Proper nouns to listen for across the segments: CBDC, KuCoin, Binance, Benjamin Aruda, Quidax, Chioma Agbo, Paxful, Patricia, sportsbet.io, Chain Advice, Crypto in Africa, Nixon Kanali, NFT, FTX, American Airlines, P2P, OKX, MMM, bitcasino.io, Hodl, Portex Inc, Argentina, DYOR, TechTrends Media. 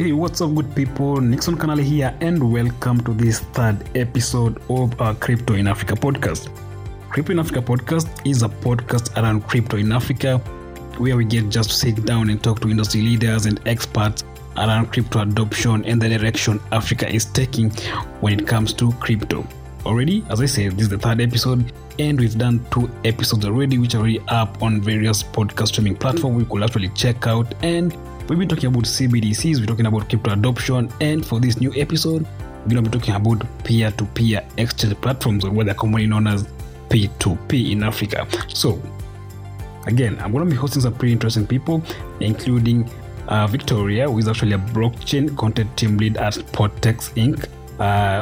Hey, what's up, good people? Nixon Kanali here, and welcome to this third episode of our Crypto in Africa podcast. Crypto in Africa podcast is a podcast around crypto in Africa, where we get just to sit down and talk to industry leaders and experts around crypto adoption and the direction Africa is taking when it comes to crypto. Already, as I said, this is the third episode, and we've done two episodes already, which are already up on various podcast streaming platforms we could actually check out. And we've been talking about CBDCs, we're talking about crypto adoption, and for this new episode, we're going to be talking about peer-to-peer exchange platforms, or what they're commonly known as P2P in Africa. So, again, I'm going to be hosting some pretty interesting people, including Victoria, who is actually a blockchain content team lead at Portex Inc.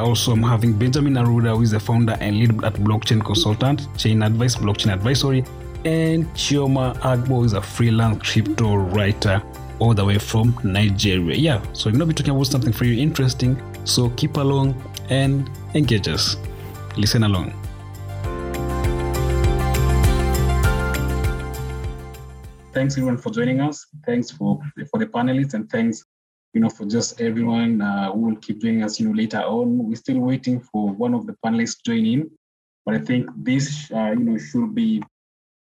Also, I'm having Benjamin Aruda, who is the founder and lead at blockchain consultant, Chain Advice, Blockchain Advisory, and Chioma Agbo, who is a freelance crypto writer all the way from Nigeria. Yeah, so we're going to be talking about something very interesting. So keep along and engage us. Listen along. Thanks everyone for joining us. Thanks for the panelists, and thanks for just everyone who will keep joining us later on. We're still waiting for one of the panelists to join in, but I think this should be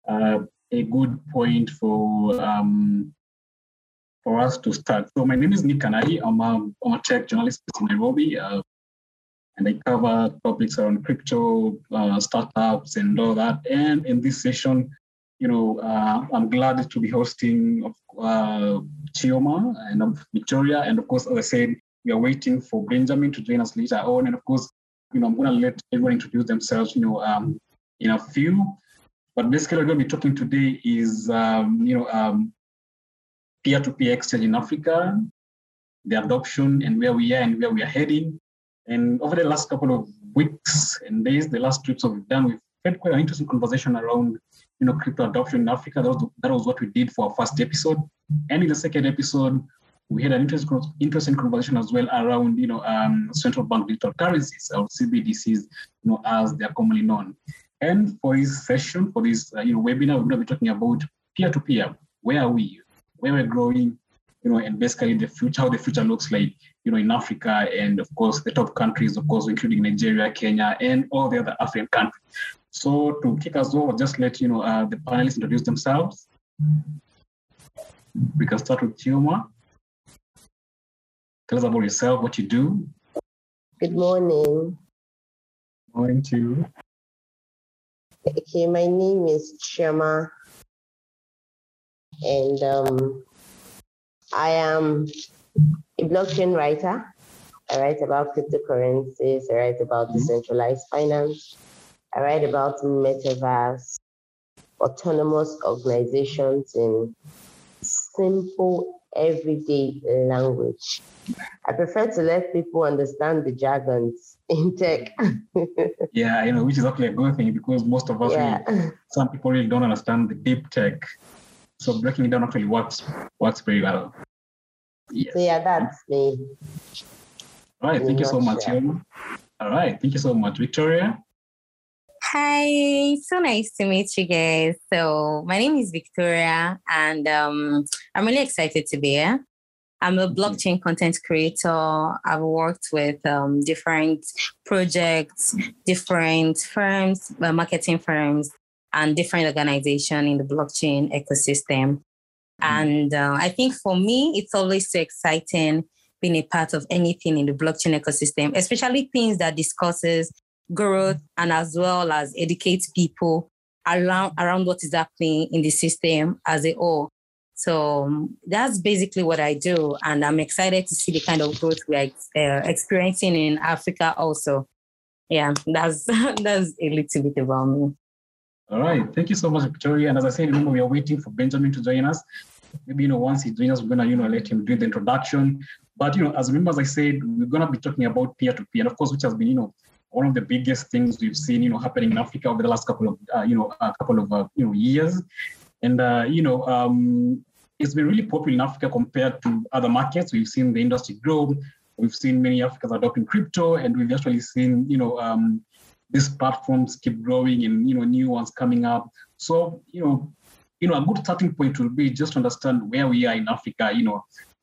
a good point for us to start. So my name is Nick Kanali. I'm a tech journalist in Nairobi, and I cover topics around crypto, startups, and all that. And in this session, I'm glad to be hosting Chioma and Victoria. And of course, as I said, we are waiting for Benjamin to join us later on. And of course, I'm going to let everyone introduce themselves, in a few. But basically, what we're going to be talking today is, peer-to-peer exchange in Africa, the adoption, and where we are and where we are heading. And over the last couple of weeks and days, the last trips that we've done, we've had quite an interesting conversation around crypto adoption in Africa. That was what we did for our first episode. And in the second episode, we had an interesting conversation as well around, central bank digital currencies, or CBDCs, as they're commonly known. And for this session, for this webinar, we're going to be talking about peer-to-peer. Where are we? Where we're growing, and basically the future, how the future looks like, in Africa, and of course, the top countries, of course, including Nigeria, Kenya, and all the other African countries. So to kick us off, just let the panelists introduce themselves. We can start with Chioma. Tell us about yourself, what you do. Good morning. Morning to you. Okay, my name is Chioma, and I am a blockchain writer. I write about cryptocurrencies. I write about decentralized finance. I write about metaverse, autonomous organizations in simple, everyday language. I prefer to let people understand the jargons in tech. Yeah, which is actually a good thing, because most of us, some people really don't understand the deep tech. So breaking it down actually works very well. Yes. So that's me. All right, thank you so much. Sure. All right, thank you so much. Victoria? Hi, so nice to meet you guys. So my name is Victoria, and I'm really excited to be here. I'm a blockchain content creator. I've worked with different projects, different firms, marketing firms, and different organizations in the blockchain ecosystem. And I think for me, it's always so exciting being a part of anything in the blockchain ecosystem, especially things that discusses growth and as well as educates people around what is happening in the system as a whole. So that's basically what I do. And I'm excited to see the kind of growth we're experiencing in Africa also. Yeah, that's a little bit about me. All right. Thank you so much, Victoria. And as I said, remember, we are waiting for Benjamin to join us. Maybe, once he joins us, we're going to, let him do the introduction. But, as I said, we're going to be talking about peer-to-peer. And of course, which has been, one of the biggest things we've seen, happening in Africa over the last couple of years. And, it's been really popular in Africa compared to other markets. We've seen the industry grow. We've seen many Africans adopting crypto, and we've actually seen, these platforms keep growing, and new ones coming up. So a good starting point will be just to understand where we are in Africa.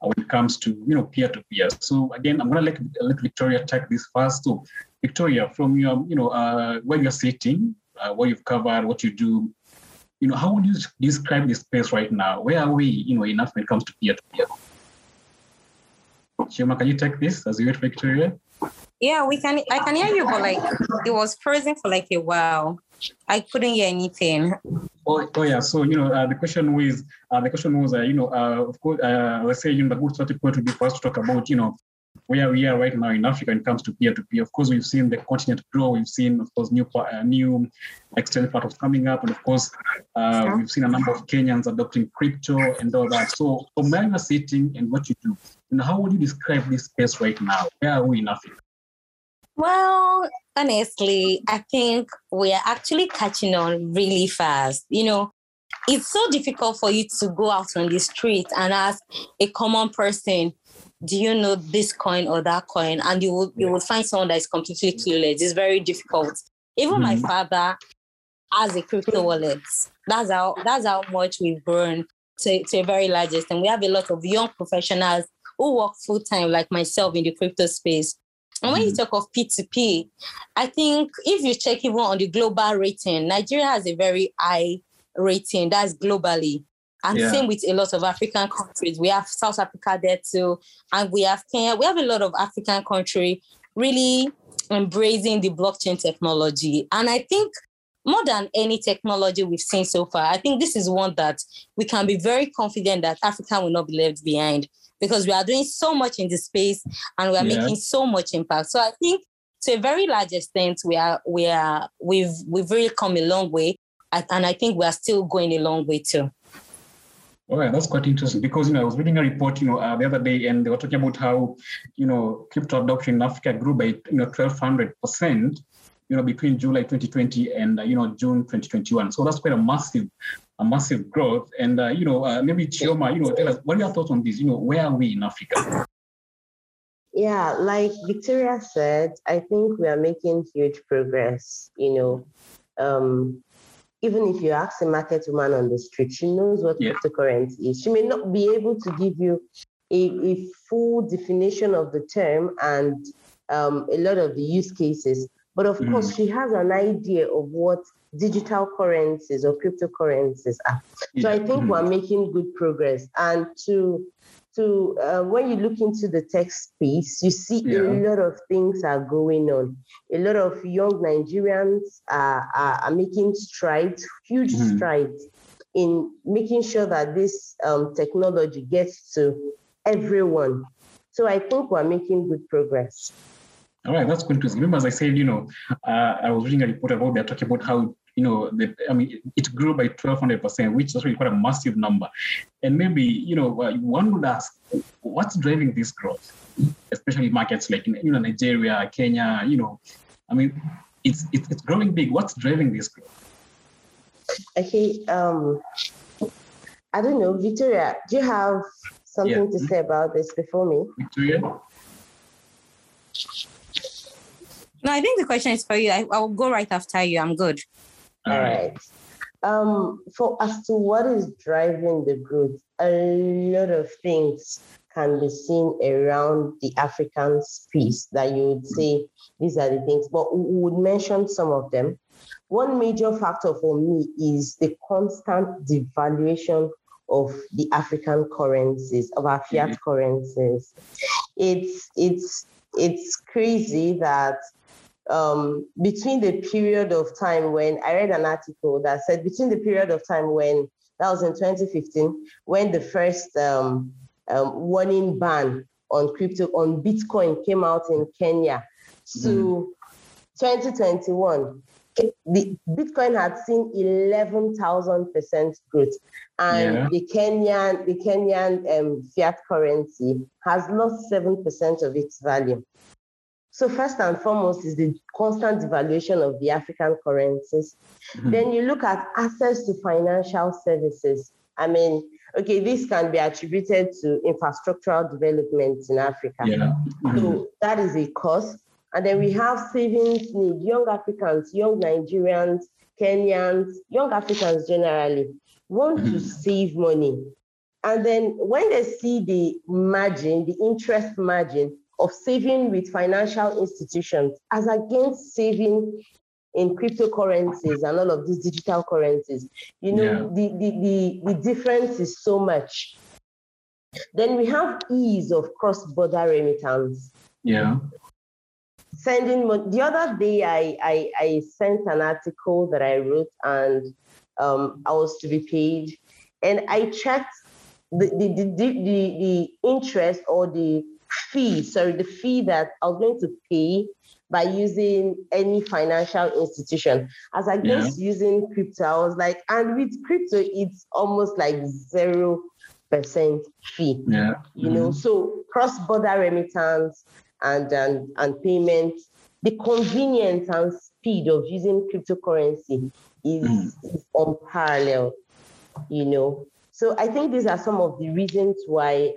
when it comes to, you know, peer-to-peer. So again, I'm going to let Victoria take this first. So Victoria, from your, you know, where you're sitting, what you've covered, what you do, you know, how would you describe this space right now? Where are we, you know, enough when it comes to peer-to-peer? Chioma, can you take this as you wait for Victoria? Yeah, we can. I can hear you, but like it was frozen for like a while. I couldn't hear anything. Oh yeah. So you know, the question was, you know, of course, let's say, you know, the good starting point would be for us to talk about, you know, where we are right now in Africa when it comes to peer-to-peer. Of course, we've seen the continent grow. We've seen, of course, new external platforms coming up, and of course, we've seen a number of Kenyans adopting crypto and all that. So, from where you're sitting and what you do, and how would you describe this space right now? Where are we in Africa? Well, honestly, I think we are actually catching on really fast. You know, it's so difficult for you to go out on the street and ask a common person, do you know this coin or that coin? And you will find someone that is completely clueless. It's very difficult. Even my father has a crypto wallet. That's how much we've grown to a very large extent. We have a lot of young professionals who work full-time, like myself, in the crypto space. And when you talk of P2P, I think if you check even on the global rating, Nigeria has a very high rating. That's globally. And same with a lot of African countries. We have South Africa there too. And we have Kenya. We have a lot of African countries really embracing the blockchain technology. And I think more than any technology we've seen so far, I think this is one that we can be very confident that Africa will not be left behind, because we are doing so much in this space and we are making so much impact. So I think to a very large extent, we've really come a long way. And I think we are still going a long way too. Oh, yeah, that's quite interesting, because, you know, I was reading a report, you know, the other day, and they were talking about how, you know, crypto adoption in Africa grew by, you know, 1,200%, you know, between July 2020 and, you know, June 2021. So that's quite a massive growth. And, you know, maybe Chioma, you know, tell us, what are your thoughts on this? You know, where are we in Africa? Yeah, like Victoria said, I think we are making huge progress, you know. Even if you ask a market woman on the street, she knows what cryptocurrency is. She may not be able to give you a full definition of the term and a lot of the use cases. But of course, she has an idea of what digital currencies or cryptocurrencies are. So I think we're making good progress. And to when you look into the tech space, you see a lot of things are going on. A lot of young Nigerians are making strides, huge strides in making sure that this technology gets to everyone. So I think we're making good progress. All right, that's good. Remember, as I said, you know, I was reading a report about, they're talking about how, you know, it grew by 1,200%, which is really quite a massive number. And maybe, you know, one would ask, what's driving this growth, especially markets like, you know, Nigeria, Kenya, you know, I mean, it's growing big. What's driving this growth? Okay, I don't know, Victoria, do you have something to say about this before me? Victoria? No, I think the question is for you. I will go right after you. I'm good. All right. For as to what is driving the growth, a lot of things can be seen around the African space that you would say these are the things, but we would mention some of them. One major factor for me is the constant devaluation of the African currencies, of our fiat currencies. It's crazy that between the period of time when I read an article that said between the period of time when that was in 2015, when the first warning ban on crypto, on Bitcoin came out in Kenya, to 2021, the Bitcoin had seen 11,000% growth, and the Kenyan fiat currency has lost 7% of its value. So first and foremost is the constant devaluation of the African currencies. Then you look at access to financial services. I mean, okay, this can be attributed to infrastructural development in Africa. So that is a cost. And then we have savings need, young Africans, young Nigerians, Kenyans, young Africans generally want to save money. And then when they see the margin, the interest margin of saving with financial institutions as against saving in cryptocurrencies and all of these digital currencies, you know, the difference is so much. Then we have ease of cross-border remittance. Yeah. Sending money. The other day, I sent an article that I wrote, and I was to be paid, and I checked the interest or the fee. Sorry, the fee that I was going to pay by using any financial institution, as against using crypto. I was like, and with crypto, it's almost like 0% fee. Yeah, you know, so cross-border remittance and payment, the convenience and speed of using cryptocurrency is unparalleled, you know. So I think these are some of the reasons why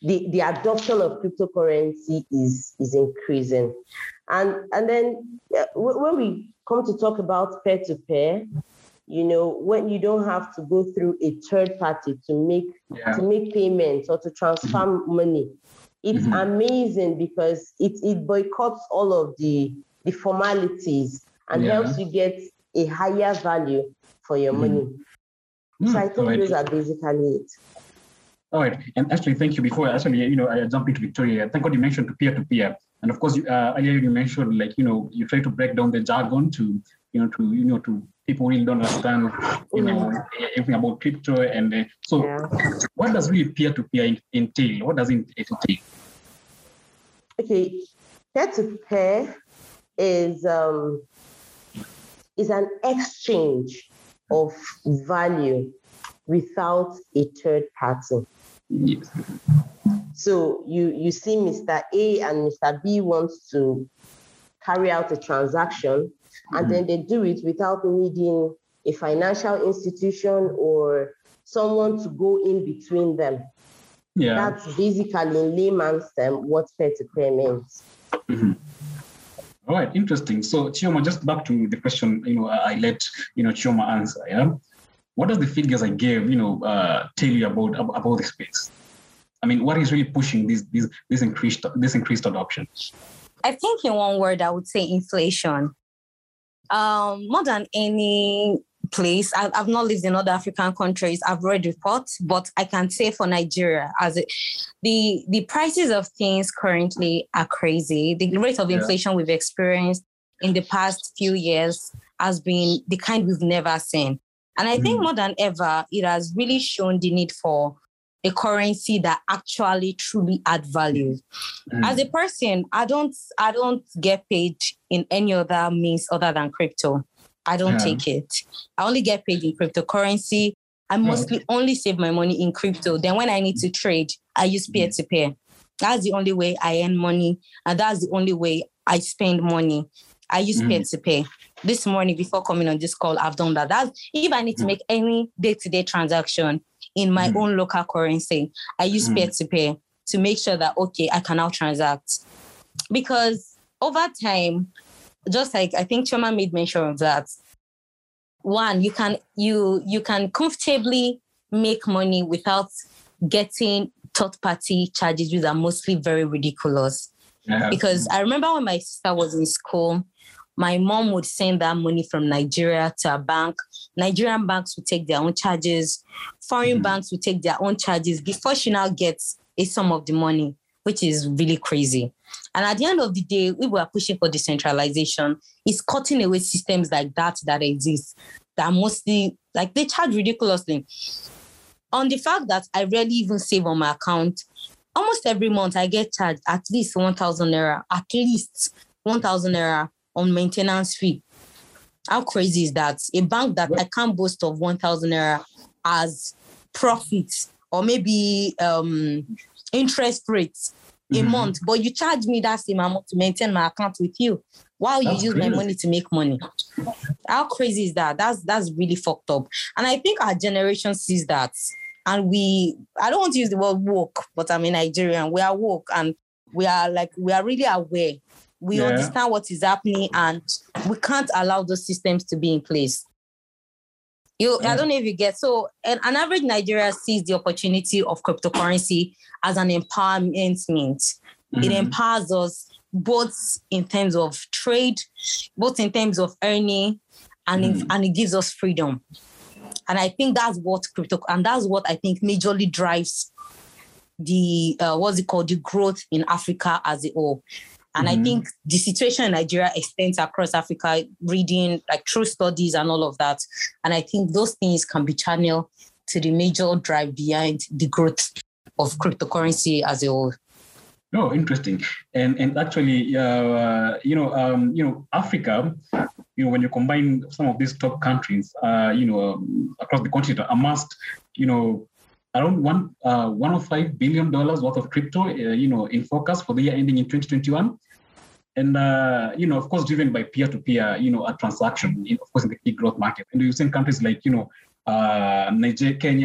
the adoption of cryptocurrency is increasing. And then when we come to talk about peer-to-peer, you know, when you don't have to go through a third party to make payments or to transfer money, it's amazing because it boycotts all of the formalities and helps you get a higher value for your money. So I think those are basically it. All right. And actually, thank you. Before I jump into Victoria, thank God you mentioned peer-to-peer. And of course, earlier you mentioned, like, you know, you try to break down the jargon to people really don't understand, you know, everything about crypto. And what does really peer-to-peer entail? What does it entail? Okay. Peer-to-peer is an exchange of value without a third party. Yes. So you see Mr. A and Mr. B wants to carry out a transaction, and then they do it without needing a financial institution or someone to go in between them. Yeah. That's basically, in layman's term, what peer-to-peer means. Mm-hmm. All right, interesting. So Chioma, just back to the question, you know, I let, you know, Chioma answer. Yeah. What does the figures I gave, you know, tell you about the space? I mean, what is really pushing this increased adoption? I think in one word, I would say inflation. More than any place, I've not lived in other African countries. I've read reports, but I can say for Nigeria, as the prices of things currently are crazy. The rate of inflation we've experienced in the past few years has been the kind we've never seen. And I think more than ever, it has really shown the need for a currency that actually truly adds value. As a person, I don't get paid in any other means other than crypto. I don't take it. I only get paid in cryptocurrency. I mostly only save my money in crypto. Then when I need to trade, I use peer-to-peer. That's the only way I earn money. And that's the only way I spend money. I use peer-to-peer. This morning, before coming on this call, I've done that. That's if I need to make any day-to-day transaction in my own local currency, I use peer-to-peer to make sure that, okay, I can now transact. Because over time, just like I think Chioma made mention of that, one, you can comfortably make money without getting third-party charges, which are mostly very ridiculous. Yeah. Because I remember when my sister was in school, my mom would send that money from Nigeria to a bank. Nigerian banks would take their own charges. Foreign banks would take their own charges before she now gets a sum of the money, which is really crazy. And at the end of the day, we were pushing for decentralization. It's cutting away systems like that exist, that mostly, like, they charge ridiculously. On the fact that I rarely even save on my account, almost every month I get charged at least 1,000 naira, on maintenance fee. How crazy is that? A bank that I can't boast of 1,000 naira as profits or maybe interest rates a month, but you charge me that same amount to maintain my account with you while you use my money to make money. How crazy is that? That's really fucked up. And I think our generation sees that. And I don't want to use the word woke, but I'm a Nigerian. We are woke and we are really aware. We understand what is happening, and we can't allow those systems to be in place. I don't know if you get. So an average Nigerian sees the opportunity of cryptocurrency as an empowerment. Mm-hmm. It empowers us both in terms of trade, both in terms of earning, and and it gives us freedom. And I think that's what I think majorly drives the the growth in Africa as a whole. And I think the situation in Nigeria extends across Africa, reading like true studies and all of that. And I think those things can be channeled to the major drive behind the growth of cryptocurrency as a whole. Oh, interesting. And actually, Africa, when you combine some of these top countries, across the continent, amassed, around $105 billion worth of crypto, in focus for the year ending in 2021. And, of course, driven by peer-to-peer, a transaction, of course, in the big growth market. And we've seen countries like, Kenya,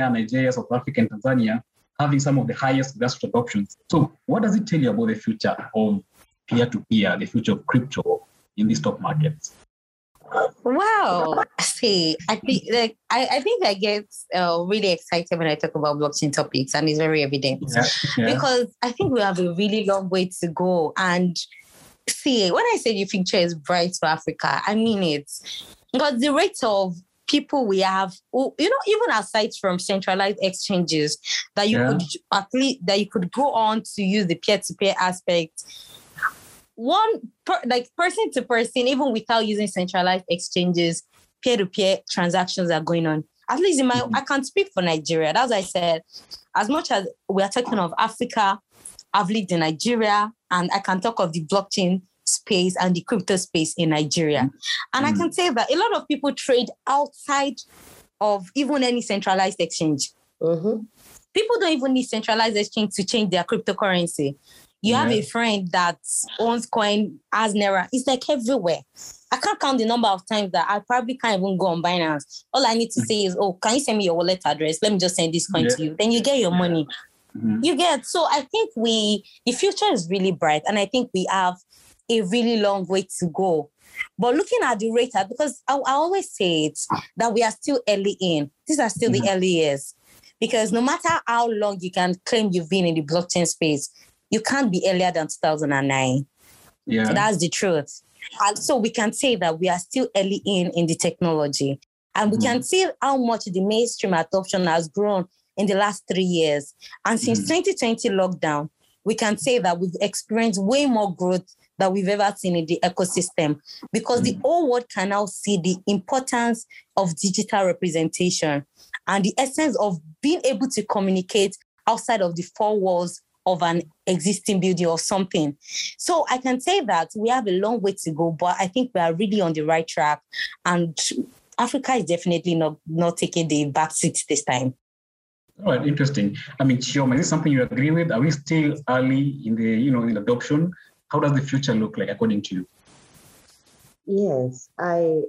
Nigeria, South Africa, and Tanzania having some of the highest grassroots adoptions. So what does it tell you about the future of peer-to-peer, the future of crypto in these stock markets? Wow. See, I think I get really excited when I talk about blockchain topics, and it's very evident because I think we have a really long way to go. And see, when I say the future is bright for Africa, I mean it. Because the rate of people we have, even aside from centralized exchanges, that you could at least go on to use the peer-to-peer aspect. Person to person, even without using centralized exchanges, peer-to-peer transactions are going on. At least in I can't speak for Nigeria. That's why I said, as much as we are talking of Africa, I've lived in Nigeria, and I can talk of the blockchain space and the crypto space in Nigeria. And I can say that a lot of people trade outside of even any centralized exchange. Mm-hmm. People don't even need centralized exchange to change their cryptocurrency. You have a friend that owns coin, as Naira. It's like everywhere. I can't count the number of times that I probably can't even go on Binance. All I need to say is, oh, can you send me your wallet address? Let me just send this coin to you. Then you get your money. Mm-hmm. So I think the future is really bright. And I think we have a really long way to go. But looking at the rate, because I always say it, that we are still early in. These are still the early years. Because no matter how long you can claim you've been in the blockchain space, you can't be earlier than 2009. Yeah. That's the truth. And so we can say that we are still early in the technology. And we can see how much the mainstream adoption has grown in the last 3 years. And since 2020 lockdown, we can say that we've experienced way more growth than we've ever seen in the ecosystem, because the whole world can now see the importance of digital representation and the essence of being able to communicate outside of the four walls of an existing building or something. So I can say that we have a long way to go, but I think we are really on the right track. And Africa is definitely not taking the back seat this time. All right, interesting. I mean, Chioma, is this something you agree with? Are we still early in the, in adoption? How does the future look like according to you? Yes, I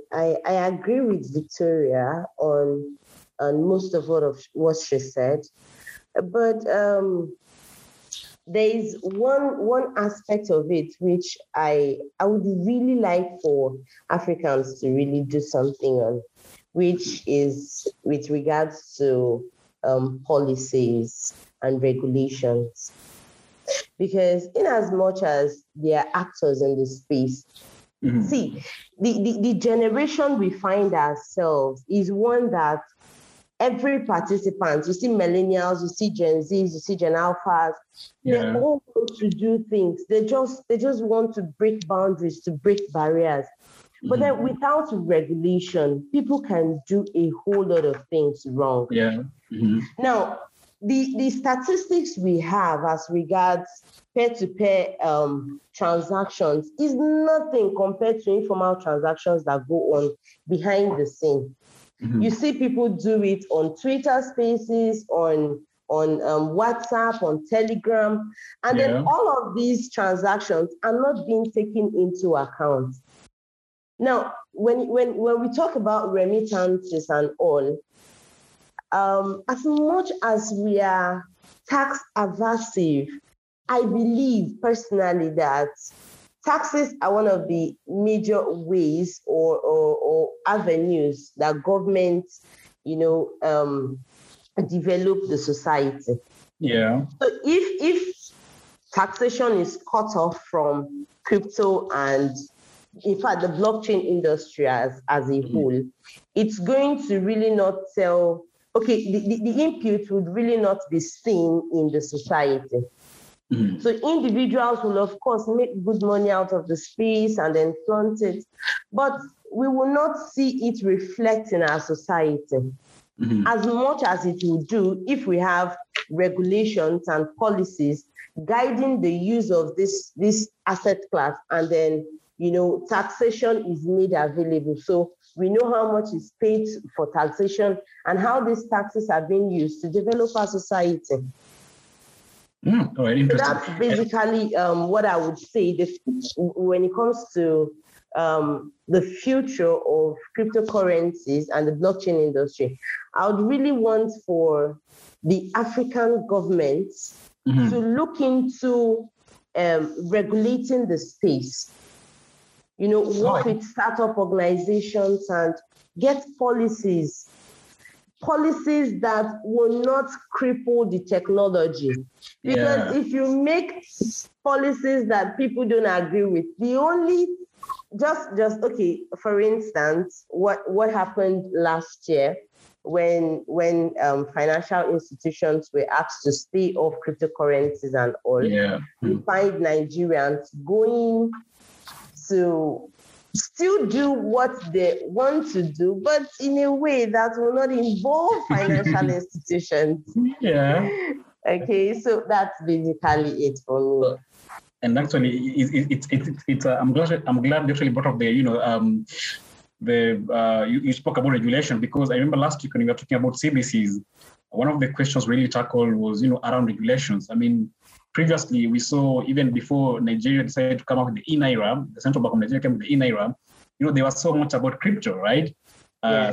agree with Victoria on most of what she said, but there is one aspect of it which I would really like for Africans to really do something on, which is with regards to policies and regulations. Because in as much as there are actors in this space, see, the generation we find ourselves is one that every participant, you see millennials, you see Gen Zs, you see Gen Alphas, they all want to do things. They just want to break boundaries, to break barriers. But then without regulation, people can do a whole lot of things wrong. Yeah. Mm-hmm. Now, the statistics we have as regards peer-to-peer transactions is nothing compared to informal transactions that go on behind the scene. Mm-hmm. You see people do it on Twitter Spaces, on WhatsApp, on Telegram, and then all of these transactions are not being taken into account. Now, when we talk about remittances and all, as much as we are tax aversive, I believe personally that taxes are one of the major ways or avenues that governments develop the society. Yeah. So if taxation is cut off from crypto and, in fact, the blockchain industry as a whole, it's going to really not tell, okay, the input would really not be seen in the society. Mm-hmm. So individuals will, of course, make good money out of the space and then flaunt it, but we will not see it reflect in our society as much as it will do if we have regulations and policies guiding the use of this asset class, and then, taxation is made available. So we know how much is paid for taxation and how these taxes are being used to develop our society. All right, interesting. So that's basically what I would say when it comes to the future of cryptocurrencies and the blockchain industry. I would really want for the African governments to look into regulating the space. Work with startup organizations and get policies that will not cripple the technology. Because if you make policies that people don't agree with, the only, okay, for instance, what happened last year when financial institutions were asked to stay off cryptocurrencies and all, you find Nigerians going to still do what they want to do, but in a way that will not involve financial institutions. Yeah. Okay, so that's basically it for me. And actually, I'm glad you actually brought up the you spoke about regulation, because I remember last week when we were talking about CBDCs, one of the questions we really tackled was around regulations. I mean, previously, we saw, even before Nigeria decided to come up with the eNaira, the Central Bank of Nigeria came up with the eNaira, there was so much about crypto, right?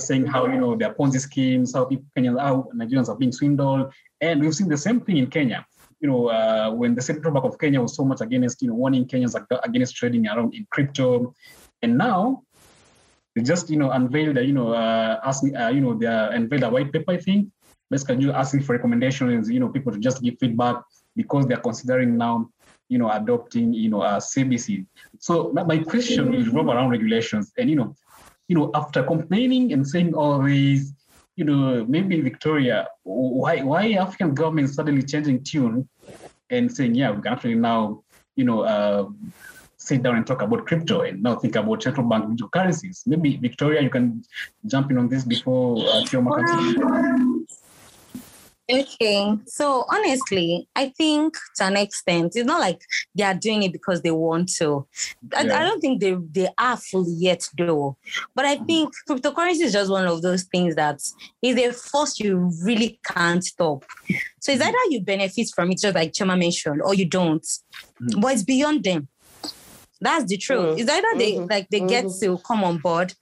Saying how, there are Ponzi schemes, how Nigerians are being swindled. And we've seen the same thing in Kenya. When the Central Bank of Kenya was so much against, warning Kenyans against trading around in crypto. And now, they just, unveiled, they unveiled a white paper, I think, basically asking for recommendations, people to just give feedback, because they're considering now, adopting, CBDC. So my question is around regulations, and after complaining and saying all these, maybe Victoria, why African governments suddenly changing tune and saying, we can actually now, sit down and talk about crypto and now think about central bank digital currencies? Maybe Victoria, you can jump in on this before Chioma comes. Okay, so honestly, I think to an extent, it's not like they are doing it because they want to. I don't think they are fully yet, though. But I think cryptocurrency is just one of those things that is a force you really can't stop. So it's either you benefit from it, just like Chioma mentioned, or you don't. But it's beyond them. That's the truth. It's either they get to come on board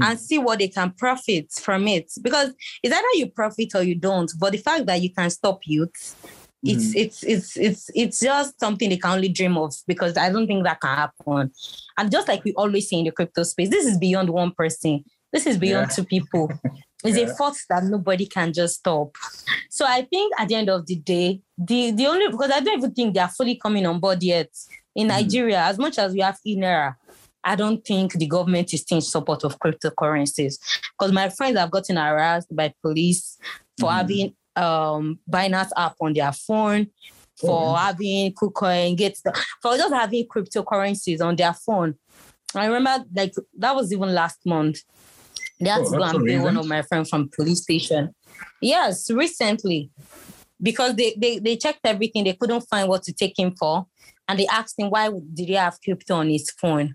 and see what they can profit from it. Because it's either you profit or you don't. But the fact that you can stop youth, it's just something they can only dream of, because I don't think that can happen. And just like we always say in the crypto space, this is beyond one person. This is beyond two people. It's a force that nobody can just stop. So I think at the end of the day, the only, because I don't even think they are fully coming on board yet in Nigeria, as much as we have eNaira. I don't think the government is in support of cryptocurrencies, because my friends have gotten harassed by police for having Binance app on their phone, for having KuCoin, for just having cryptocurrencies on their phone. I remember, that was even last month. They had to go and pay one of my friends from police station. Yes, recently, because they checked everything. They couldn't find what to take him for. And they asked him, why did he have crypto on his phone?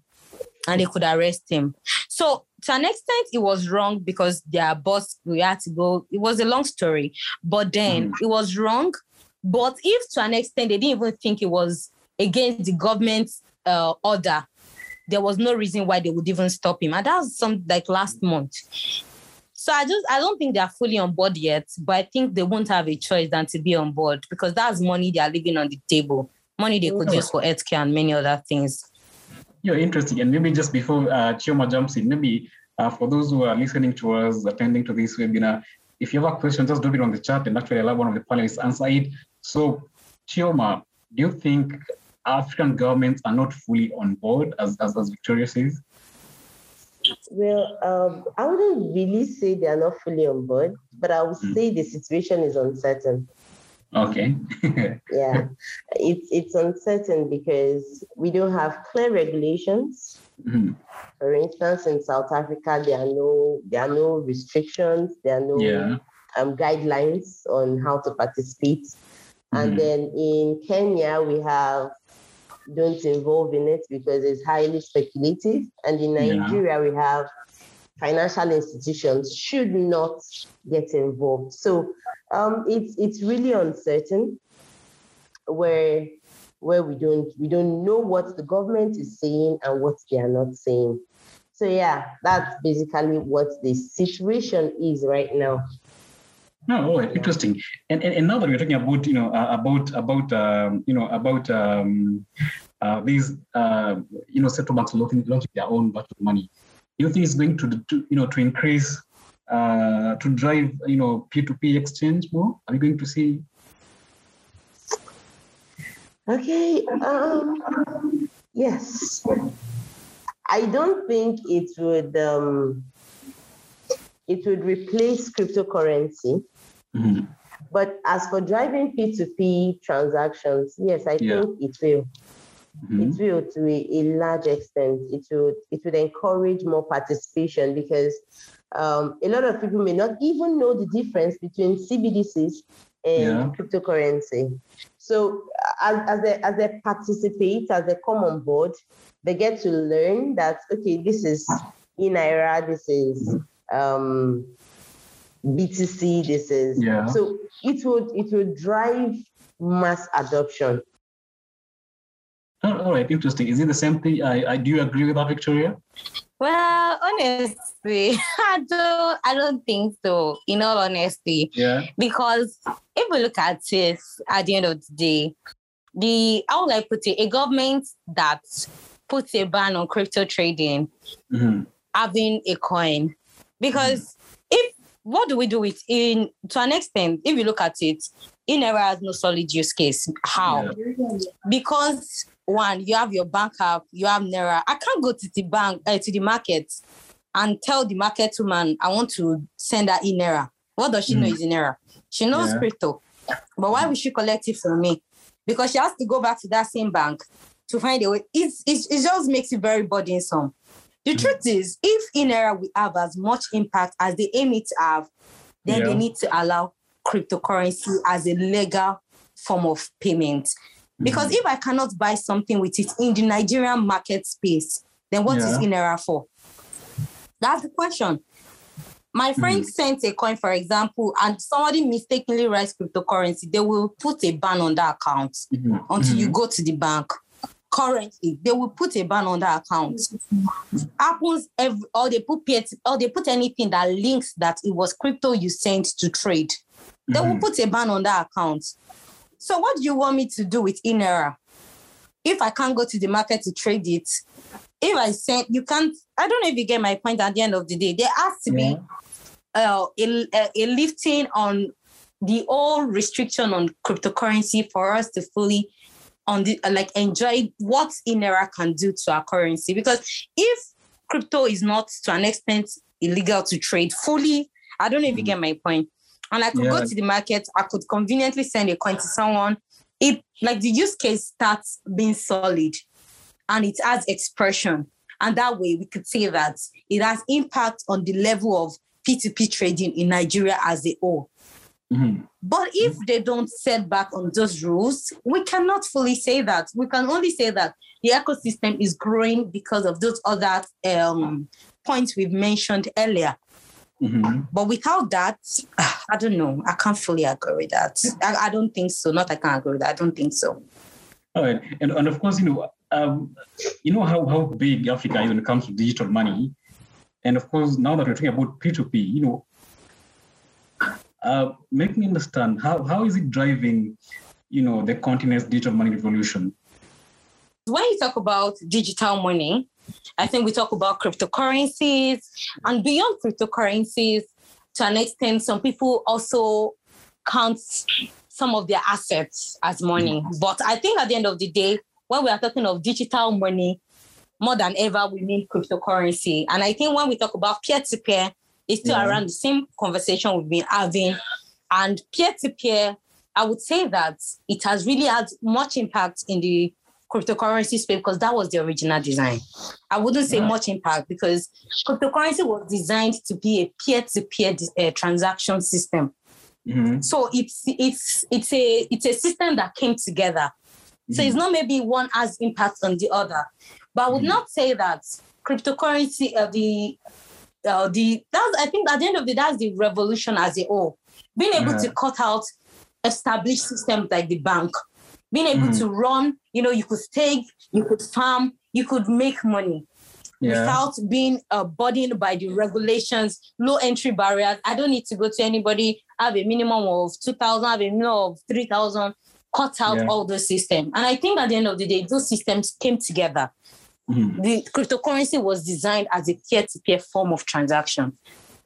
And they could arrest him. So to an extent, it was wrong, because their boss, we had to go. It was a long story, but then it was wrong. But if to an extent, they didn't even think it was against the government's order, there was no reason why they would even stop him. And that was something like last month. So I don't think they're fully on board yet, but I think they won't have a choice than to be on board, because that's money they are leaving on the table. Money they could use for healthcare and many other things. Interesting. And maybe just before Chioma jumps in, maybe For those who are listening to us, attending to this webinar, if you have a question, just drop it on the chat and actually allow one of the panelists answer it. So, Chioma, do you think African governments are not fully on board, as Victoria says? Well, I wouldn't really say they are not fully on board, but I would say the situation is uncertain. Okay. Yeah, it's uncertain because we don't have clear regulations. Mm-hmm. For instance, in South Africa, there are no restrictions, there are no guidelines on how to participate. Mm-hmm. And then in Kenya, we have don't involve in it because it's highly speculative. And in Nigeria, we have financial institutions should not get involved. So it's really uncertain where we don't know what the government is saying and what they are not saying. So yeah, that's basically what the situation is right now. Oh, interesting. And now that we're talking about these central banks launching their own virtual money, do you think it's going to increase to drive P2P exchange more? Are we going to see? Okay. Yes. I don't think it would replace cryptocurrency. Mm-hmm. But as for driving P2P transactions, yes, I think it will. Mm-hmm. It will, to a large extent. It would encourage more participation because a lot of people may not even know the difference between CBDCs and cryptocurrency. So as they participate, as they come on board, they get to learn that, okay, this is eNaira, this is BTC, this is so it would drive mass adoption. All right, interesting. Is it the same thing? I do you agree with that, Victoria? Well, honestly, I don't think so, in all honesty. Yeah. Because if we look at this at the end of the day, a government that puts a ban on crypto trading having a coin. Because what do we do with in to an extent, if you look at it, eNaira has no solid use case. How? Yeah. Because one, you have your bank app, you have Naira. I can't go to the bank, to the market and tell the market woman, I want to send her eNaira. What does she know is eNaira? She knows crypto. But why would she collect it from me? Because she has to go back to that same bank to find a way. It just makes it very burdensome. The truth is, if eNaira will have as much impact as they aim it to have, then they need to allow cryptocurrency as a legal form of payment. Because if I cannot buy something with it in the Nigerian market space, then what is eNaira for? That's the question. My friend sent a coin, for example, and somebody mistakenly writes cryptocurrency, they will put a ban on that account until you go to the bank. Currently, they will put a ban on that account. Happens they put anything that links that it was crypto you sent to trade. They will put a ban on that account. So what do you want me to do with eNaira? If I can't go to the market to trade it, if I send, you can't, I don't know if you get my point at the end of the day. There has to be a lifting on the old restriction on cryptocurrency for us to fully enjoy what eNaira can do to our currency. Because if crypto is not, to an extent, illegal to trade fully, I don't know if you get my point. And I could go to the market, I could conveniently send a coin to someone. It, like, the use case starts being solid and it has expression. And that way we could say that it has impact on the level of P2P trading in Nigeria as a whole. Mm-hmm. But if they don't set back on those rules, we cannot fully say that. We can only say that the ecosystem is growing because of those other points we've mentioned earlier. Mm-hmm. But without that, I don't know. I can't fully agree with that. I don't think so. Not I can't agree with that. I don't think so. All right. And of course, you know how big Africa is when it comes to digital money. And of course, now that we're talking about P2P, make me understand how is it driving, the continent's digital money revolution? When you talk about digital money, I think we talk about cryptocurrencies, and beyond cryptocurrencies, to an extent, some people also count some of their assets as money. But I think at the end of the day, when we are talking of digital money, more than ever, we mean cryptocurrency. And I think when we talk about peer-to-peer, it's still around the same conversation we've been having. And peer-to-peer, I would say that it has really had much impact in the cryptocurrency space because that was the original design. I wouldn't say much impact because cryptocurrency was designed to be a peer-to-peer transaction system. Mm-hmm. So it's a system that came together. Mm-hmm. So it's not maybe one has impact on the other. But I would not say that cryptocurrency, I think at the end of the day, that's the revolution as a whole. Being able to cut out established systems like the bank, being able to run, you could stake, you could farm, you could make money without being burdened by the regulations, low entry barriers. I don't need to go to anybody, have a minimum of 2,000, have a minimum of 3,000, cut out all those systems. And I think at the end of the day, those systems came together. Mm-hmm. The cryptocurrency was designed as a peer-to-peer form of transaction.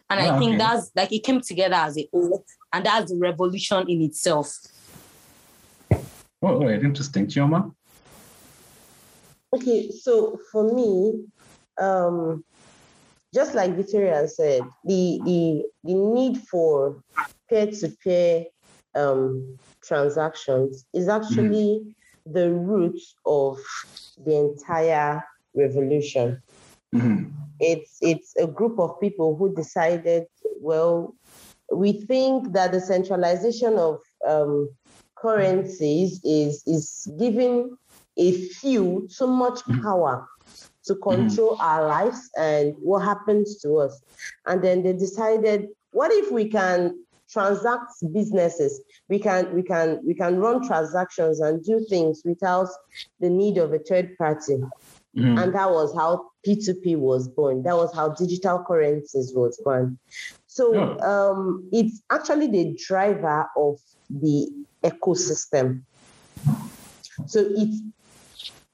And I think that's like it came together as a whole, and that's the revolution in itself. Oh, interesting. Chioma? Okay, so for me, just like Victoria said, the need for peer-to-peer transactions is actually the root of the entire revolution. Mm-hmm. It's a group of people who decided, well, we think that the centralization of currencies is giving a few so much power to control our lives and what happens to us. And then they decided, what if we can transact businesses? We can run transactions and do things without the need of a third party. Mm-hmm. And that was how P2P was born. That was how digital currencies was born. So it's actually the driver of the ecosystem. So it's,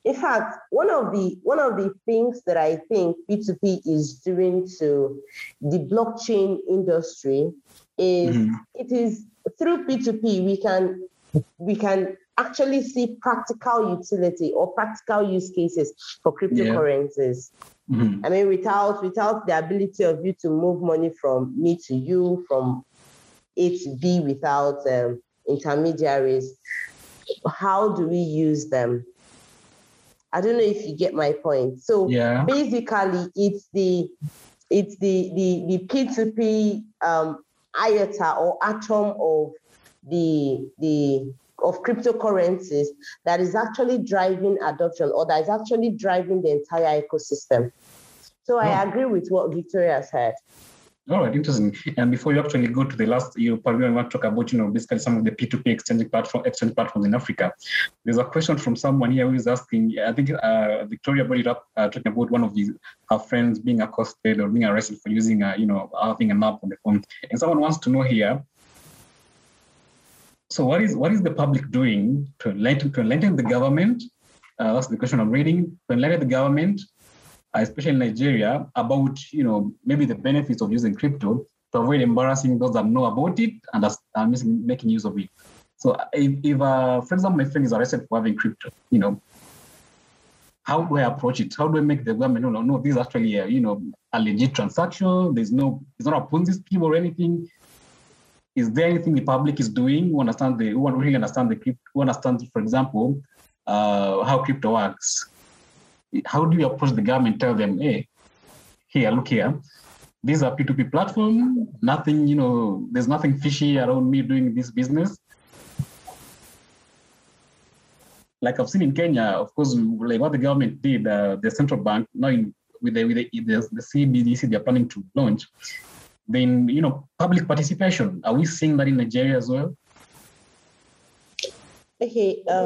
in fact, one of the things that I think P2P is doing to the blockchain industry is it is through P2P we can actually see practical utility or practical use cases for cryptocurrencies. Yeah. Mm-hmm. I mean, without the ability of you to move money from me to you, from A to B, without intermediaries, how do we use them? I don't know if you get my point. So basically, it's the P2P iota or atom of the cryptocurrencies that is actually driving adoption, or that is actually driving the entire ecosystem. So I agree with what Victoria said. All right, interesting. And before you actually go to the last, you probably want to talk about, basically some of the P2P exchange platforms in Africa. There's a question from someone here who is asking, I think Victoria brought it up, talking about one of her friends being accosted or being arrested for using, having an app on the phone. And someone wants to know here, so what is the public doing to enlighten the government? That's the question I'm reading. To enlighten the government, especially in Nigeria, about maybe the benefits of using crypto, to avoid embarrassing those that know about it and are making use of it. So if for example, my friend is arrested for having crypto, how do I approach it? How do I make the government know this is actually a legit transaction? It's not a Ponzi scheme or anything. Is there anything the public is doing who understands, for example, how crypto works? How do you approach the government, tell them, hey, here, look here, these are P2P platform, nothing, there's nothing fishy around me doing this business. Like I've seen in Kenya, of course, like what the government did, the central bank, now with the CBDC they're planning to launch, then, public participation. Are we seeing that in Nigeria as well? Okay. I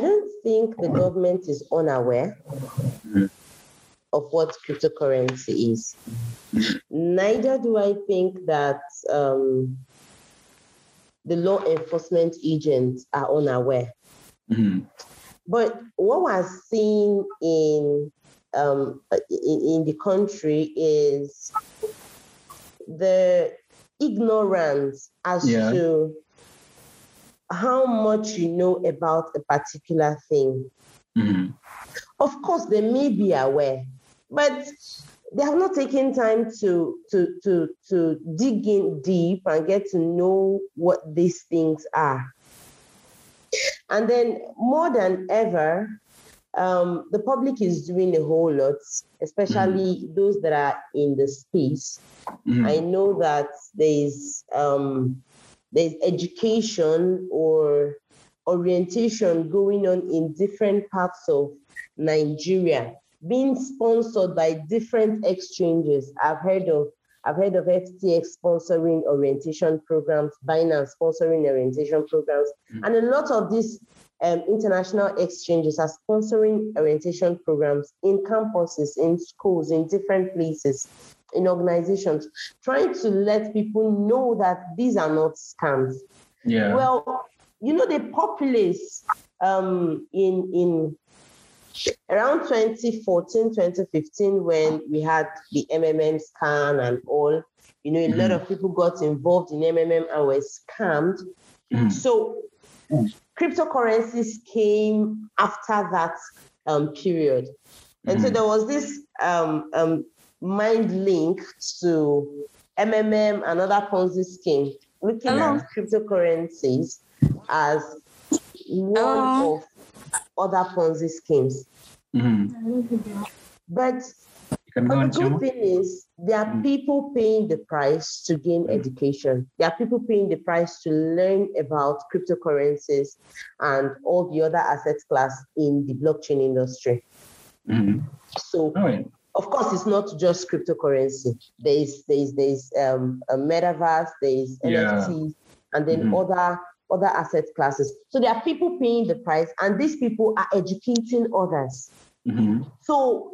don't think the government is unaware of what cryptocurrency is. Neither do I think that the law enforcement agents are unaware. Mm-hmm. But what we're seeing in the country is the ignorance as to how much you know about a particular thing. Mm-hmm. Of course, they may be aware, but they have not taken time to dig in deep and get to know what these things are. And then more than ever, the public is doing a whole lot, especially those that are in the space. Mm-hmm. I know that there's education or orientation going on in different parts of Nigeria, being sponsored by different exchanges. I've heard of FTX sponsoring orientation programs, Binance sponsoring orientation programs, and a lot of these international exchanges are sponsoring orientation programs in campuses, in schools, in different places, in organizations, trying to let people know that these are not scams. Yeah. Well, you know, the populace in around 2014, 2015, when we had the MMM scam and all, you know, a lot of people got involved in MMM and were scammed. Mm. So cryptocurrencies came after that period. And so there was this mind link to MMM, another Ponzi scheme, looking at cryptocurrencies as one of other Ponzi schemes. Mm-hmm. But the good thing is there are people paying the price to gain education. There are people paying the price to learn about cryptocurrencies and all the other asset class in the blockchain industry. Mm-hmm. So, of course, it's not just cryptocurrency. There's a metaverse, there's NFT, and then other asset classes. So there are people paying the price, and these people are educating others. Mm-hmm. So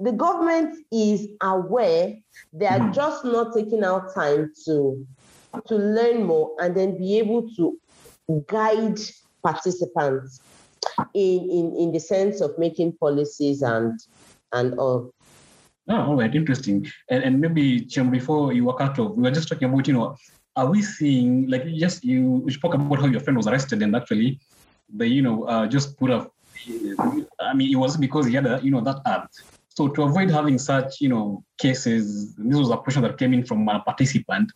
the government is aware. They are just not taking out time to learn more and then be able to guide participants in the sense of making policies and all. Oh, all right, interesting. And maybe, Chioma, before you walk out of, we were just talking about, you know, are we seeing, like, yes, you spoke about how your friend was arrested and actually they, you know, just put up, I mean, it was because he had, you know, that ad. So to avoid having such, you know, cases, this was a question that came in from a participant.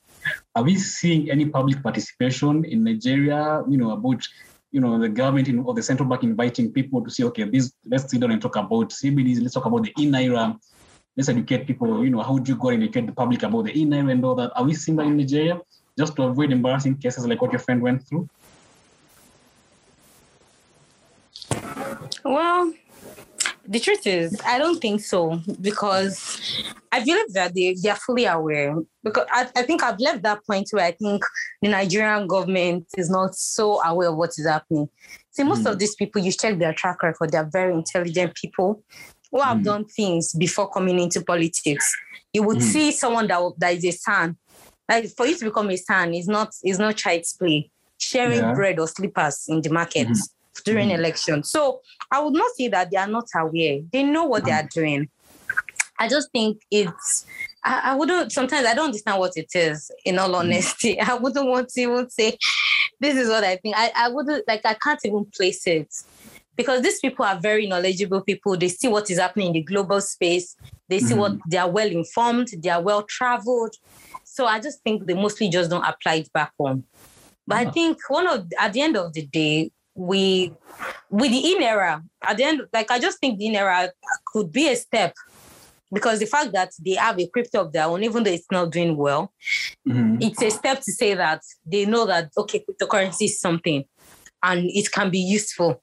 Are we seeing any public participation in Nigeria, you know, about, you know, the government or the central bank inviting people to say, okay, this, let's sit down and talk about CBDs, let's talk about the eNaira, let's educate people, you know, how do you go and educate the public about the eNaira and all that? Are we seeing that in Nigeria? Just to avoid embarrassing cases like what your friend went through? Well, the truth is, I don't think so, because I believe that they are fully aware. Because I think I've left that point where I think the Nigerian government is not so aware of what is happening. See, most of these people, you check their track record, they're very intelligent people who have done things before coming into politics. You would see someone that is a son. Like, for you to become a son is not child's play. Sharing bread or slippers in the market during elections. So I would not say that they are not aware. They know what they are doing. I just think it's, I wouldn't, sometimes I don't understand what it is, in all honesty. I wouldn't want to even say, this is what I think. I wouldn't, like, I can't even place it. Because these people are very knowledgeable people. They see what is happening in the global space. They see what, they are well informed, they are well traveled. So I just think they mostly just don't apply it back home. But I think at the end of the day, with the eNaira, at the end, like, I just think the eNaira could be a step, because the fact that they have a crypto of their own, even though it's not doing well, it's a step to say that they know that, okay, cryptocurrency is something and it can be useful.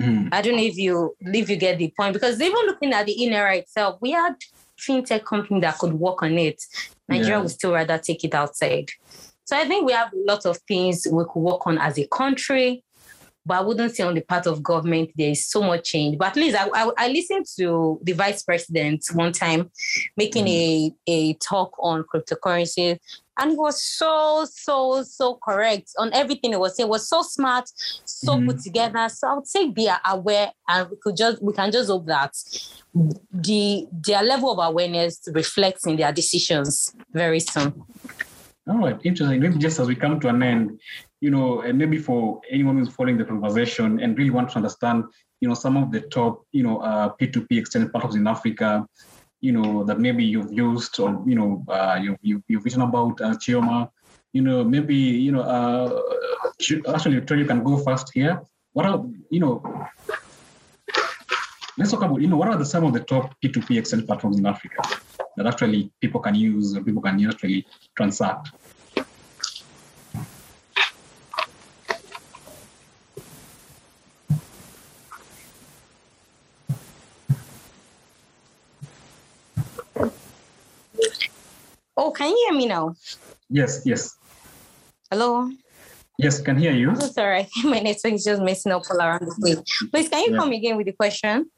I don't know if you get the point, because even looking at the eNaira itself, we had fintech company that could work on it. Nigeria would still rather take it outside. So I think we have a lot of things we could work on as a country. But I wouldn't say on the part of government, there is so much change. But at least I listened to the vice president one time making a talk on cryptocurrency. And he was so correct on everything he was saying. He was so smart, so put together. So I would say they are aware, and we can just hope that their level of awareness reflects in their decisions very soon. Oh, interesting. Maybe just as we come to an end, and maybe for anyone who's following the conversation and really wants to understand, some of the top, P2P extended platforms in Africa, that maybe you've used or, you've written about, Chioma, maybe, actually, Victoria, you can go first here. What are, let's talk about, what are some of the top P2P extended platforms in Africa that actually people can use or people can actually transact? Oh, can you hear me now? Yes. Hello? Yes, can hear you. Oh, sorry, I think my network is just messing up all around the place. Please, can you come again with the question?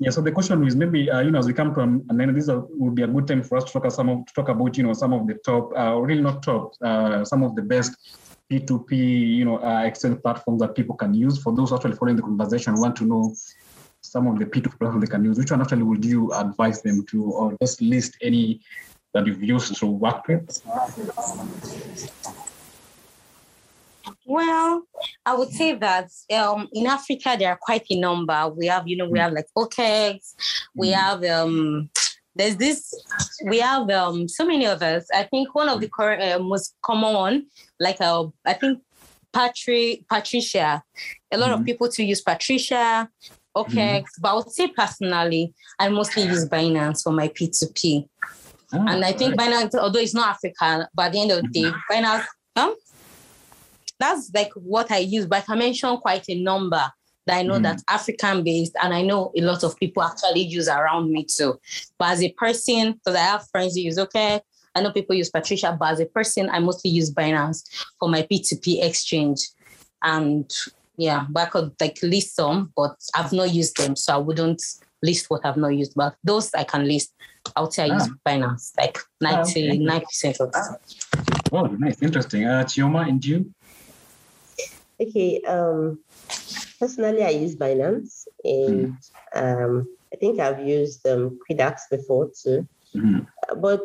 Yeah, so the question is maybe, as we come to an end, this would be a good time for us to talk about, some of the top, really not top, some of the best P2P, extended platforms that people can use. For those actually following the conversation, want to know some of the P2P platforms they can use. Which one actually would you advise them to, or just list any that you've used to work with? Well, I would say that in Africa, there are quite a number. We have, like OKX, we have, so many of us. I think one of the current, most common one, like I think Patricia, a lot of people to use Patricia, OKX, but I would say personally, I mostly use Binance for my P2P. Oh, and I think Binance, although it's not African, but at the end of the day, Binance, that's like what I use. But I can mention quite a number that I know that's African-based, and I know a lot of people actually use around me too. But as a person, because I have friends who use OKX, I know people use Patricia, but as a person, I mostly use Binance for my P2P exchange. And but I could list some, but I've not used them, so I wouldn't list what I've not used, but those I can list. I would say I use Binance, 99% of that. Oh, nice, interesting. Chioma, and you? Okay, personally, I use Binance, and I think I've used Quidax before too. But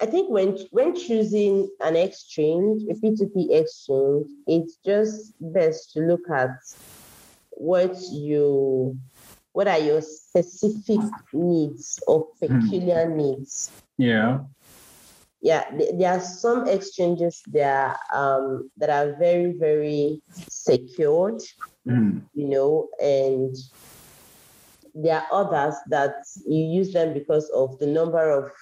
I think when choosing an exchange, a P2P exchange, it's just best to look at what are your specific needs or peculiar needs? Yeah. There are some exchanges there that are very, very secured, and there are others that you use them because of the number of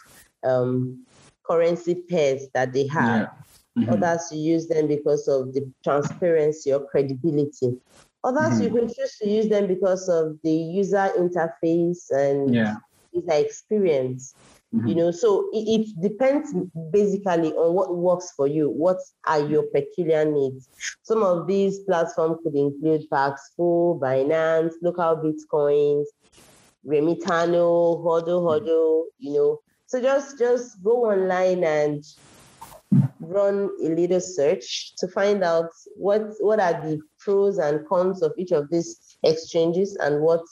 currency pairs that they have. Others you use them because of the transparency or credibility. Others, you can choose to use them because of the user interface and user experience, So it depends basically on what works for you. What are your peculiar needs? Some of these platforms could include Paxful, Binance, LocalBitcoins, Remitano, Hodl, So just go online and run a little search to find out what are the pros and cons of each of these exchanges and what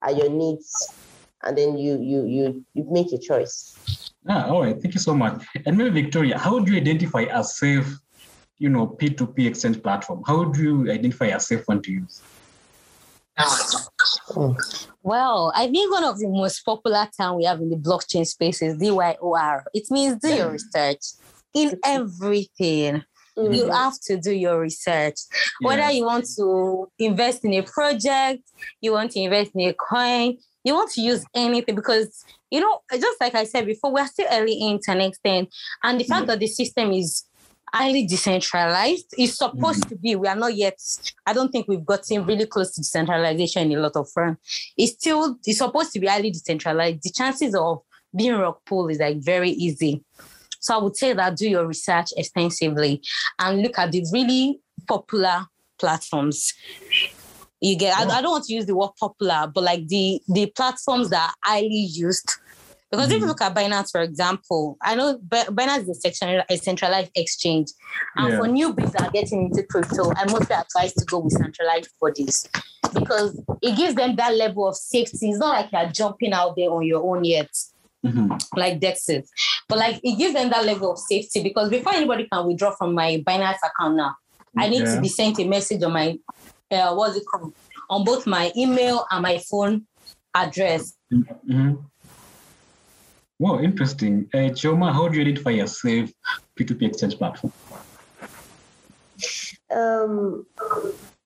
are your needs, and then you make a choice. All right, thank you so much. And maybe Victoria, how do you identify a safe, P2P exchange platform? How do you identify a safe one to use? Well, I think one of the most popular terms we have in the blockchain space is DYOR. It means do your research. In everything, you have to do your research. Whether you want to invest in a project, you want to invest in a coin, you want to use anything because, just like I said before, we're still early in to an extent. And the fact that the system is highly decentralized is supposed to be, we are not yet, I don't think we've gotten really close to decentralization in a lot of firms. It's supposed to be highly decentralized. The chances of being rug pulled is very easy. So I would say that do your research extensively and look at the really popular platforms. You get, I don't want to use the word popular, but like the platforms that are highly used. Because if you look at Binance, for example, I know Binance is a centralized exchange. And for newbies that are getting into crypto, I mostly advise to go with centralized bodies because it gives them that level of safety. It's not like you're jumping out there on your own yet, like Dexes. But like it gives them that level of safety because before anybody can withdraw from my Binance account now, I need to be sent a message on my, on both my email and my phone address. Wow, interesting. Chioma, how do you identify a safe P2P exchange platform?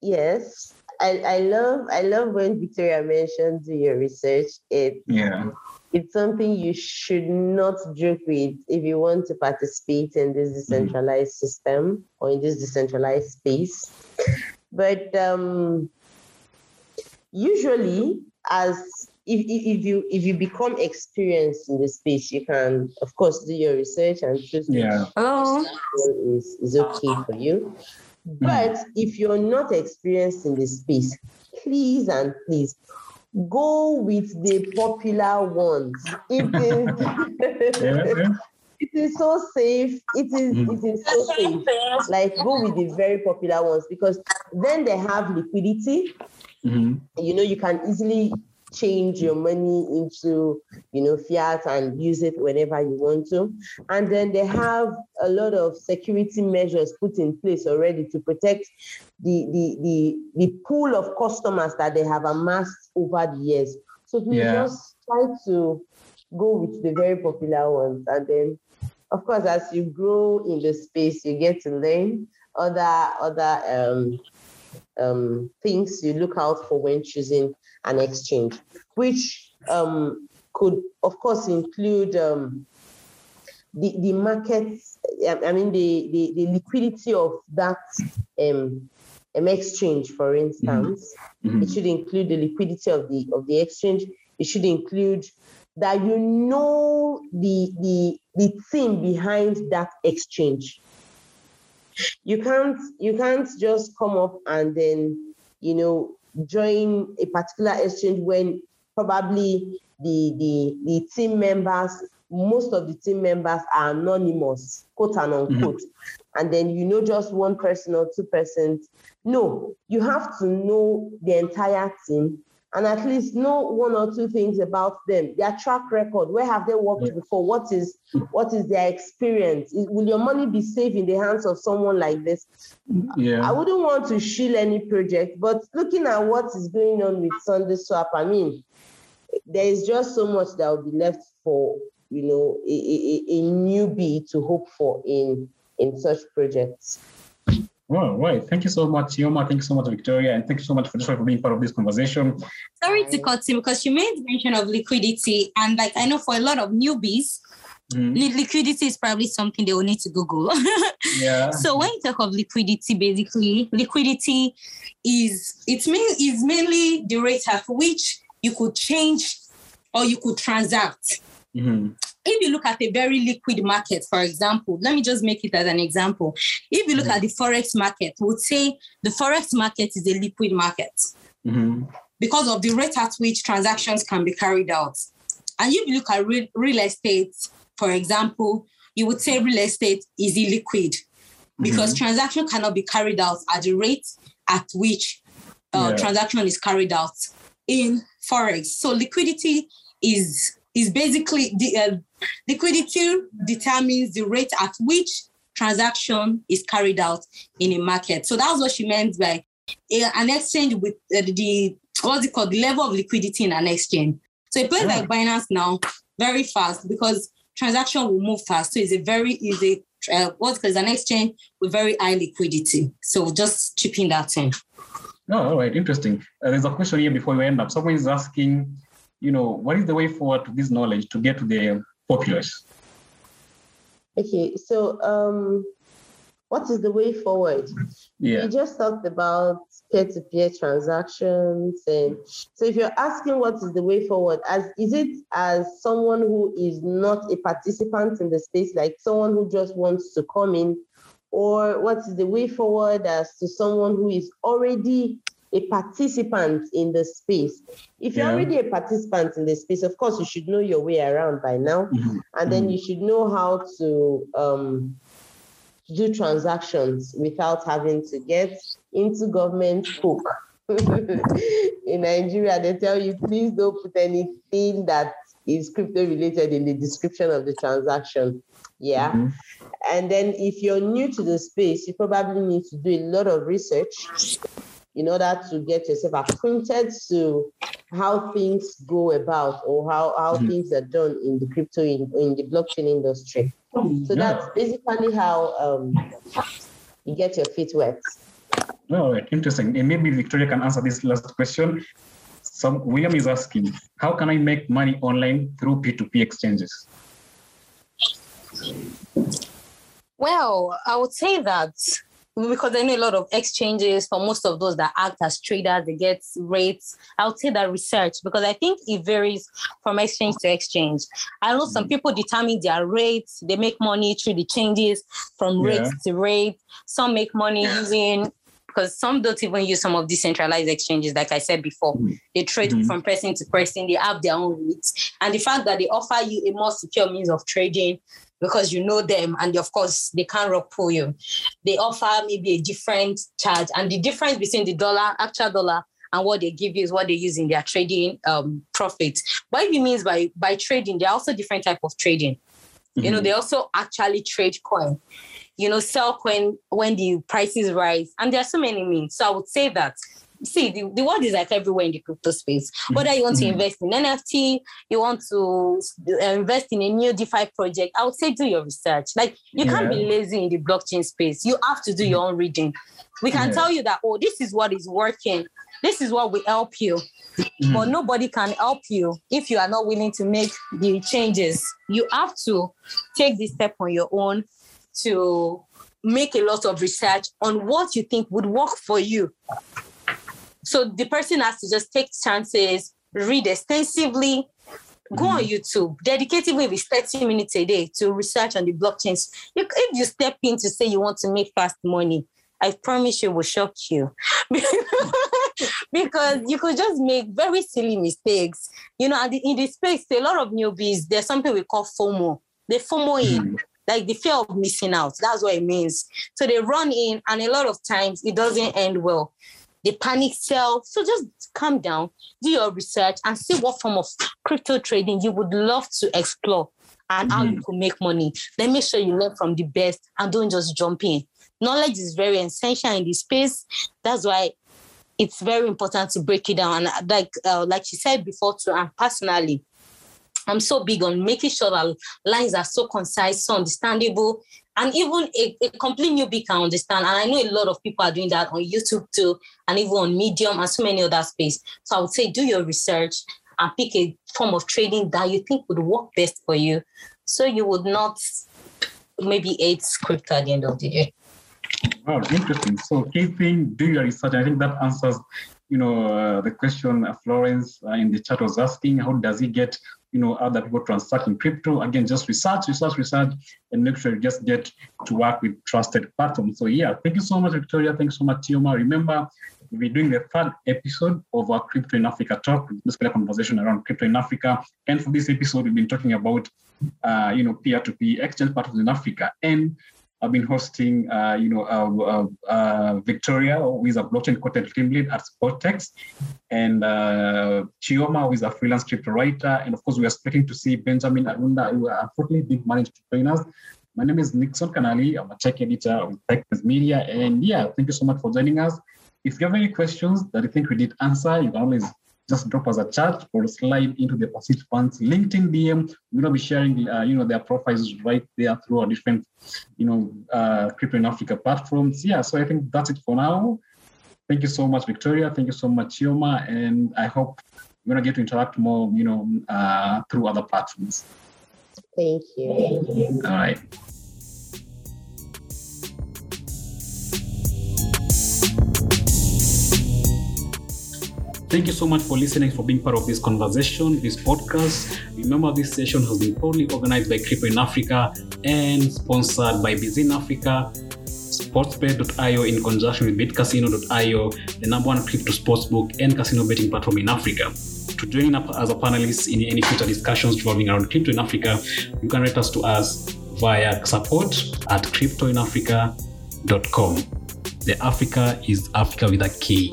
Yes, I love when Victoria mentioned do your research. It's something you should not joke with if you want to participate in this decentralized system or in this decentralized space. But usually, as If you become experienced in the space, you can, of course, do your research and choose is okay for you. But if you're not experienced in the space, please go with the popular ones. It is so safe. It is so safe. Like, go with the very popular ones because then they have liquidity. You know, you can easily change your money into, you know, fiat and use it whenever you want to. And then they have a lot of security measures put in place already to protect the pool of customers that they have amassed over the years. So we just try to go with the very popular ones. And then, of course, as you grow in the space, you get to learn other things you look out for when choosing an exchange, which could, of course, include the markets. I mean, the liquidity of that exchange, for instance. It should include the liquidity of the exchange. It should include that you know the thing behind that exchange. You can't just come up and then, you know, join a particular exchange when probably the team members, most of the team members are anonymous, quote and unquote. And then, you know, just one person or 2%. No, you have to know the entire team and at least know one or two things about them, their track record, where have they worked before, what is their experience. Will your money be safe in the hands of someone like this? I wouldn't want to shill any project, but looking at what is going on with SundaeSwap, I mean, there is just so much that will be left for, you know, a newbie to hope for in such projects. Well, right. Thank you so much, Chioma. Thank you so much, Victoria. And thank you so much, Patricia, for being part of this conversation. Sorry to cut in because you made mention of liquidity. And like, I know for a lot of newbies, liquidity is probably something they will need to Google. So when you talk of liquidity, basically, liquidity is mainly the rate at which you could change or you could transact. If you look at a very liquid market, for example, let me just make it as an example. If you look at the forex market, we would say the forex market is a liquid market because of the rate at which transactions can be carried out. And if you look at real estate, for example, you would say real estate is illiquid because transaction cannot be carried out at the rate at which transaction is carried out in forex. So liquidity is basically the liquidity determines the rate at which transaction is carried out in a market. So that's what she meant by an exchange with the level of liquidity in an exchange. So a place like Binance now, very fast because transaction will move fast. So it's a very easy, an exchange with very high liquidity. So just chipping that in. Oh, all right, interesting. There's a question here before we end up. Someone is asking, you know, what is the way forward to this knowledge to get to the populace? Okay, so what is the way forward? You just talked about peer-to-peer transactions. And so if you're asking what is the way forward, is it someone who is not a participant in the space, like someone who just wants to come in or what is the way forward as to someone who is already a participant in the space? If you're already a participant in the space, of course, you should know your way around by now. And then you should know how to do transactions without having to get into government hook. In Nigeria, they tell you, please don't put anything that is crypto related in the description of the transaction. Yeah. And then if you're new to the space, you probably need to do a lot of research in order to get yourself acquainted to how things go about, or how things are done in the crypto, in the blockchain industry. So that's basically how you get your feet wet. All right, interesting. And maybe Victoria can answer this last question. So William is asking, how can I make money online through P2P exchanges? Well, I would say that because I know a lot of exchanges, for most of those that act as traders, they get rates. I would say that research, because I think it varies from exchange to exchange. I know some people determine their rates. They make money through the changes from rate to rate. Some make money using... because some don't even use some of decentralized exchanges, like I said before. They trade from person to person. They have their own rates. And the fact that they offer you a more secure means of trading, because you know them, and of course, they can't rock pull you. They offer maybe a different charge. And the difference between the dollar, actual dollar, and what they give you is what they use in their trading profit. What it means by trading, there are also different types of trading. You know, they also actually trade coin. You know, sell coin when the prices rise. And there are so many means. So I would say that, see, the world is like everywhere in the crypto space. Whether you want to invest in NFT, you want to invest in a new DeFi project, I would say do your research. Like, you can't be lazy in the blockchain space. You have to do your own reading. We can tell you that, oh, this is what is working. This is what will help you. But nobody can help you if you are not willing to make the changes. You have to take this step on your own, to make a lot of research on what you think would work for you. So the person has to just take chances, read extensively, go on YouTube, dedicate even if it's 30 minutes a day to research on the blockchains. If you step in to say you want to make fast money, I promise you will shock you. Because you could just make very silly mistakes. You know, and in this space, a lot of newbies, there's something we call FOMO. They FOMO in. Like the fear of missing out. That's what it means. So they run in, and a lot of times it doesn't end well. They panic sell. So just calm down, do your research, and see what form of crypto trading you would love to explore and how you could make money. Then make sure you learn from the best and don't just jump in. Knowledge is very essential in this space. That's why it's very important to break it down. And like she said before too, and personally, I'm so big on making sure that lines are so concise, so understandable, and even a complete newbie can understand. And I know a lot of people are doing that on YouTube too, and even on Medium and so many other spaces. So I would say do your research and pick a form of trading that you think would work best for you, so you would not maybe hate crypto at the end of the day. Wow, interesting. So key thing, do your research. I think that answers, the question Florence in the chat was asking, how does he get other people transact in crypto? Again, just research, and make sure you just get to work with trusted platforms. So yeah, thank you so much, Victoria. Thanks so much, Chioma. Remember, we're doing the third episode of our Crypto in Africa talk, basically a conversation around crypto in Africa. And for this episode, we've been talking about, peer-to-peer exchange platforms in Africa. And I've been hosting, Victoria, who is a blockchain content team lead at Portex, and Chioma, who is a freelance crypto writer. And of course, we are speaking to see Benjamin Aruda, who unfortunately didn't manage to join us. My name is Nixon Kanali. I'm a tech editor with TechTrends Media. And yeah, thank you so much for joining us. If you have any questions that you think we did answer, you can always just drop us a chat or slide into the participants' LinkedIn DM. We're going to be sharing, their profiles right there through our different, Crypto in Africa platforms. Yeah, so I think that's it for now. Thank you so much, Victoria. Thank you so much, Chioma. And I hope we're going to get to interact more, through other platforms. Thank you. All right. Thank you so much for listening, for being part of this conversation, this podcast. Remember, this session has been proudly organized by Crypto in Africa and sponsored by Bizin Africa. sportsbet.io in conjunction with bitcasino.io, the number one crypto sportsbook and casino betting platform in Africa. To join up as a panelist in any future discussions revolving around crypto in Africa, you can write us to us via support@cryptoinafrica.com. The Africa is Africa with a K.